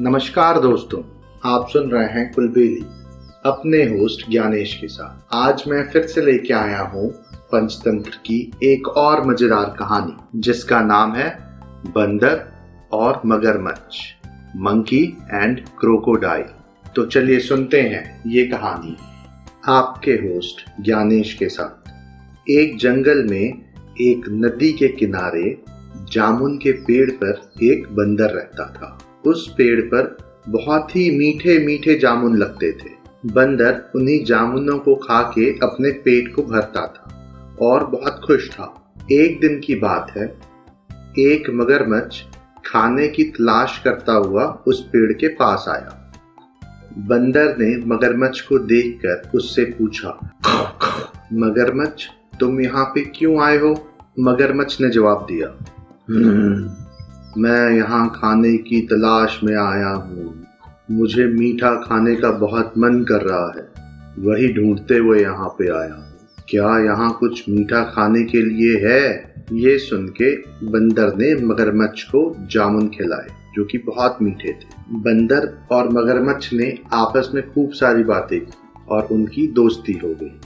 नमस्कार दोस्तों, आप सुन रहे हैं कुलबीली अपने होस्ट ज्ञानेश के साथ। आज मैं फिर से लेके आया हूँ पंचतंत्र की एक और मजेदार कहानी जिसका नाम है बंदर और मगरमच्छ, मंकी एंड क्रोकोडाइल। तो चलिए सुनते हैं ये कहानी आपके होस्ट ज्ञानेश के साथ। एक जंगल में एक नदी के किनारे जामुन के पेड़ पर एक बंदर रहता था। उस पेड़ पर बहुत ही मीठे मीठे जामुन लगते थे। बंदर उन्हीं जामुनों को खा के अपने पेट को भरता था और बहुत खुश था। एक दिन की बात है, एक मगरमच्छ खाने की तलाश करता हुआ उस पेड़ के पास आया। बंदर ने मगरमच्छ को देखकर उससे पूछा, मगरमच्छ तुम यहाँ पे क्यों आए हो? मगरमच्छ ने जवाब दिया, मैं यहाँ खाने की तलाश में आया हूँ। मुझे मीठा खाने का बहुत मन कर रहा है, वही ढूंढते हुए यहाँ पे आया हूँ। क्या यहाँ कुछ मीठा खाने के लिए है? ये सुन के बंदर ने मगरमच्छ को जामुन खिलाए जो कि बहुत मीठे थे। बंदर और मगरमच्छ ने आपस में खूब सारी बातें की और उनकी दोस्ती हो गई।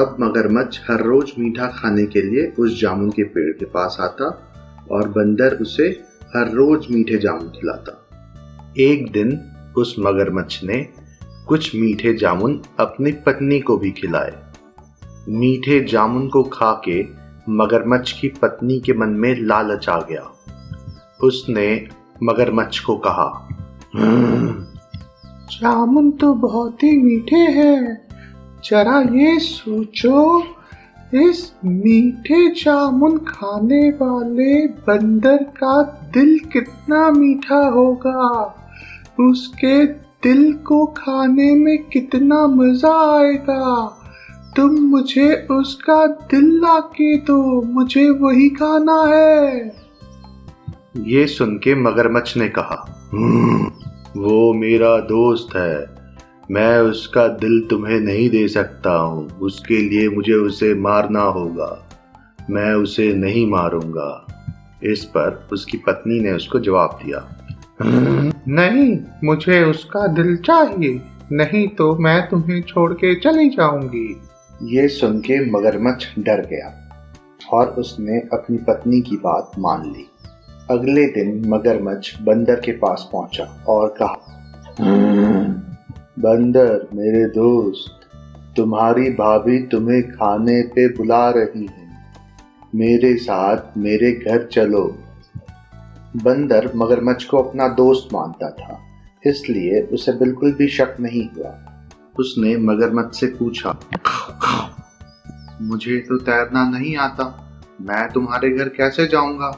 अब मगरमच्छ हर रोज मीठा खाने के लिए उस जामुन के पेड़ के पास आता और बंदर उसे हर रोज मीठे जामुन खिलाता। एक दिन उस मगरमच्छ ने कुछ मीठे जामुन अपनी पत्नी को भी खिलाए। मीठे जामुन को खा के मगरमच्छ की पत्नी के मन में लालच आ गया। उसने मगरमच्छ को कहा, जामुन तो बहुत ही मीठे हैं, जरा ये सोचो इस मीठे जामुन खाने वाले बंदर का दिल कितना मीठा होगा, उसके दिल को खाने में कितना मजा आएगा। तुम मुझे उसका दिल ला के दो, मुझे वही खाना है। ये सुन के मगरमच्छ ने कहा, वो मेरा दोस्त है, मैं उसका दिल तुम्हें नहीं दे सकता हूँ, उसके लिए मुझे उसे मारना होगा, मैं उसे नहीं मारूंगा। इस पर उसकी पत्नी ने उसको जवाब दिया, नहीं, मुझे उसका दिल चाहिए, नहीं तो मैं तुम्हें छोड़ के चली जाऊंगी। ये सुन के मगरमच्छ डर गया और उसने अपनी पत्नी की बात मान ली। अगले दिन मगरमच्छ बंदर के पास पहुंचा और कहा, बंदर मेरे दोस्त, तुम्हारी भाभी तुम्हें खाने पे बुला रही है, मेरे साथ मेरे घर चलो। बंदर मगरमच्छ को अपना दोस्त मानता था, इसलिए उसे बिल्कुल भी शक नहीं हुआ। उसने मगरमच्छ से पूछा, मुझे तो तैरना नहीं आता, मैं तुम्हारे घर कैसे जाऊंगा?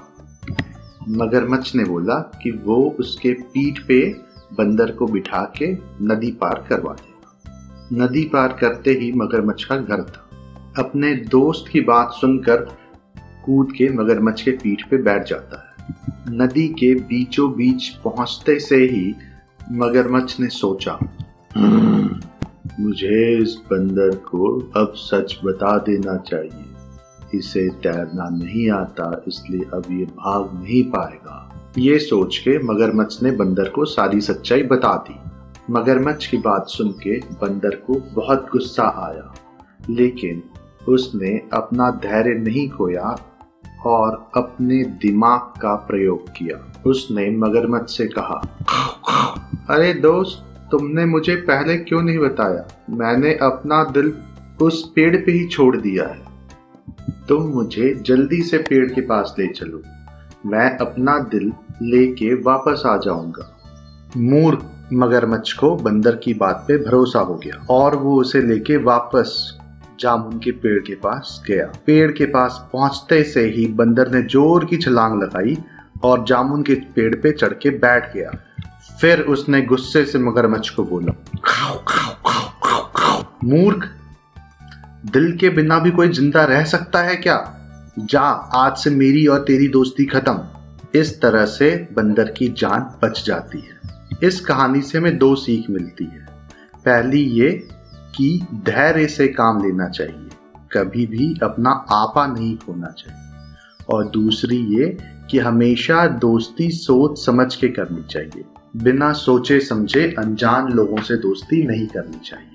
मगरमच्छ ने बोला कि वो उसके पीठ पे बंदर को बिठा के नदी पार करवा दिया। नदी पार करते ही मगरमच्छ का घर था। अपने दोस्त की बात सुनकर कूद के मगरमच्छ के पीठ पे बैठ जाता है। नदी के बीचों बीच पहुंचते से ही मगरमच्छ ने सोचा, मुझे इस बंदर को अब सच बता देना चाहिए, इसे तैरना नहीं आता, इसलिए अब ये भाग नहीं पाएगा। ये सोच के मगरमच्छ ने बंदर को सारी सच्चाई बता दी। मगरमच्छ की बात सुन के बंदर को बहुत गुस्सा आया, लेकिन उसने अपना धैर्य नहीं खोया और अपने दिमाग का प्रयोग किया। उसने मगरमच्छ से कहा, अरे दोस्त, तुमने मुझे पहले क्यों नहीं बताया? मैंने अपना दिल उस पेड़ पे ही छोड़ दिया है। तुम मुझे जल्दी से पेड़ के पास ले चलो, मैं अपना दिल लेके वापस आ जाऊंगा। मूर्ख मगरमच्छ को बंदर की बात पे भरोसा हो गया और वो उसे लेके वापस जामुन के पेड़ के पास गया। पेड़ के पास पहुंचते से ही बंदर ने जोर की छलांग लगाई और जामुन के पेड़ पे चढ़ के बैठ गया। फिर उसने गुस्से से मगरमच्छ को बोला, मूर्ख, दिल के बिना भी कोई जिंदा रह सकता है क्या? जा, आज से मेरी और तेरी दोस्ती खत्म। इस तरह से बंदर की जान बच जाती है। इस कहानी से हमें दो सीख मिलती है। पहली ये कि धैर्य से काम लेना चाहिए, कभी भी अपना आपा नहीं खोना चाहिए। और दूसरी ये कि हमेशा दोस्ती सोच समझ के करनी चाहिए। बिना सोचे समझे अनजान लोगों से दोस्ती नहीं करनी चाहिए।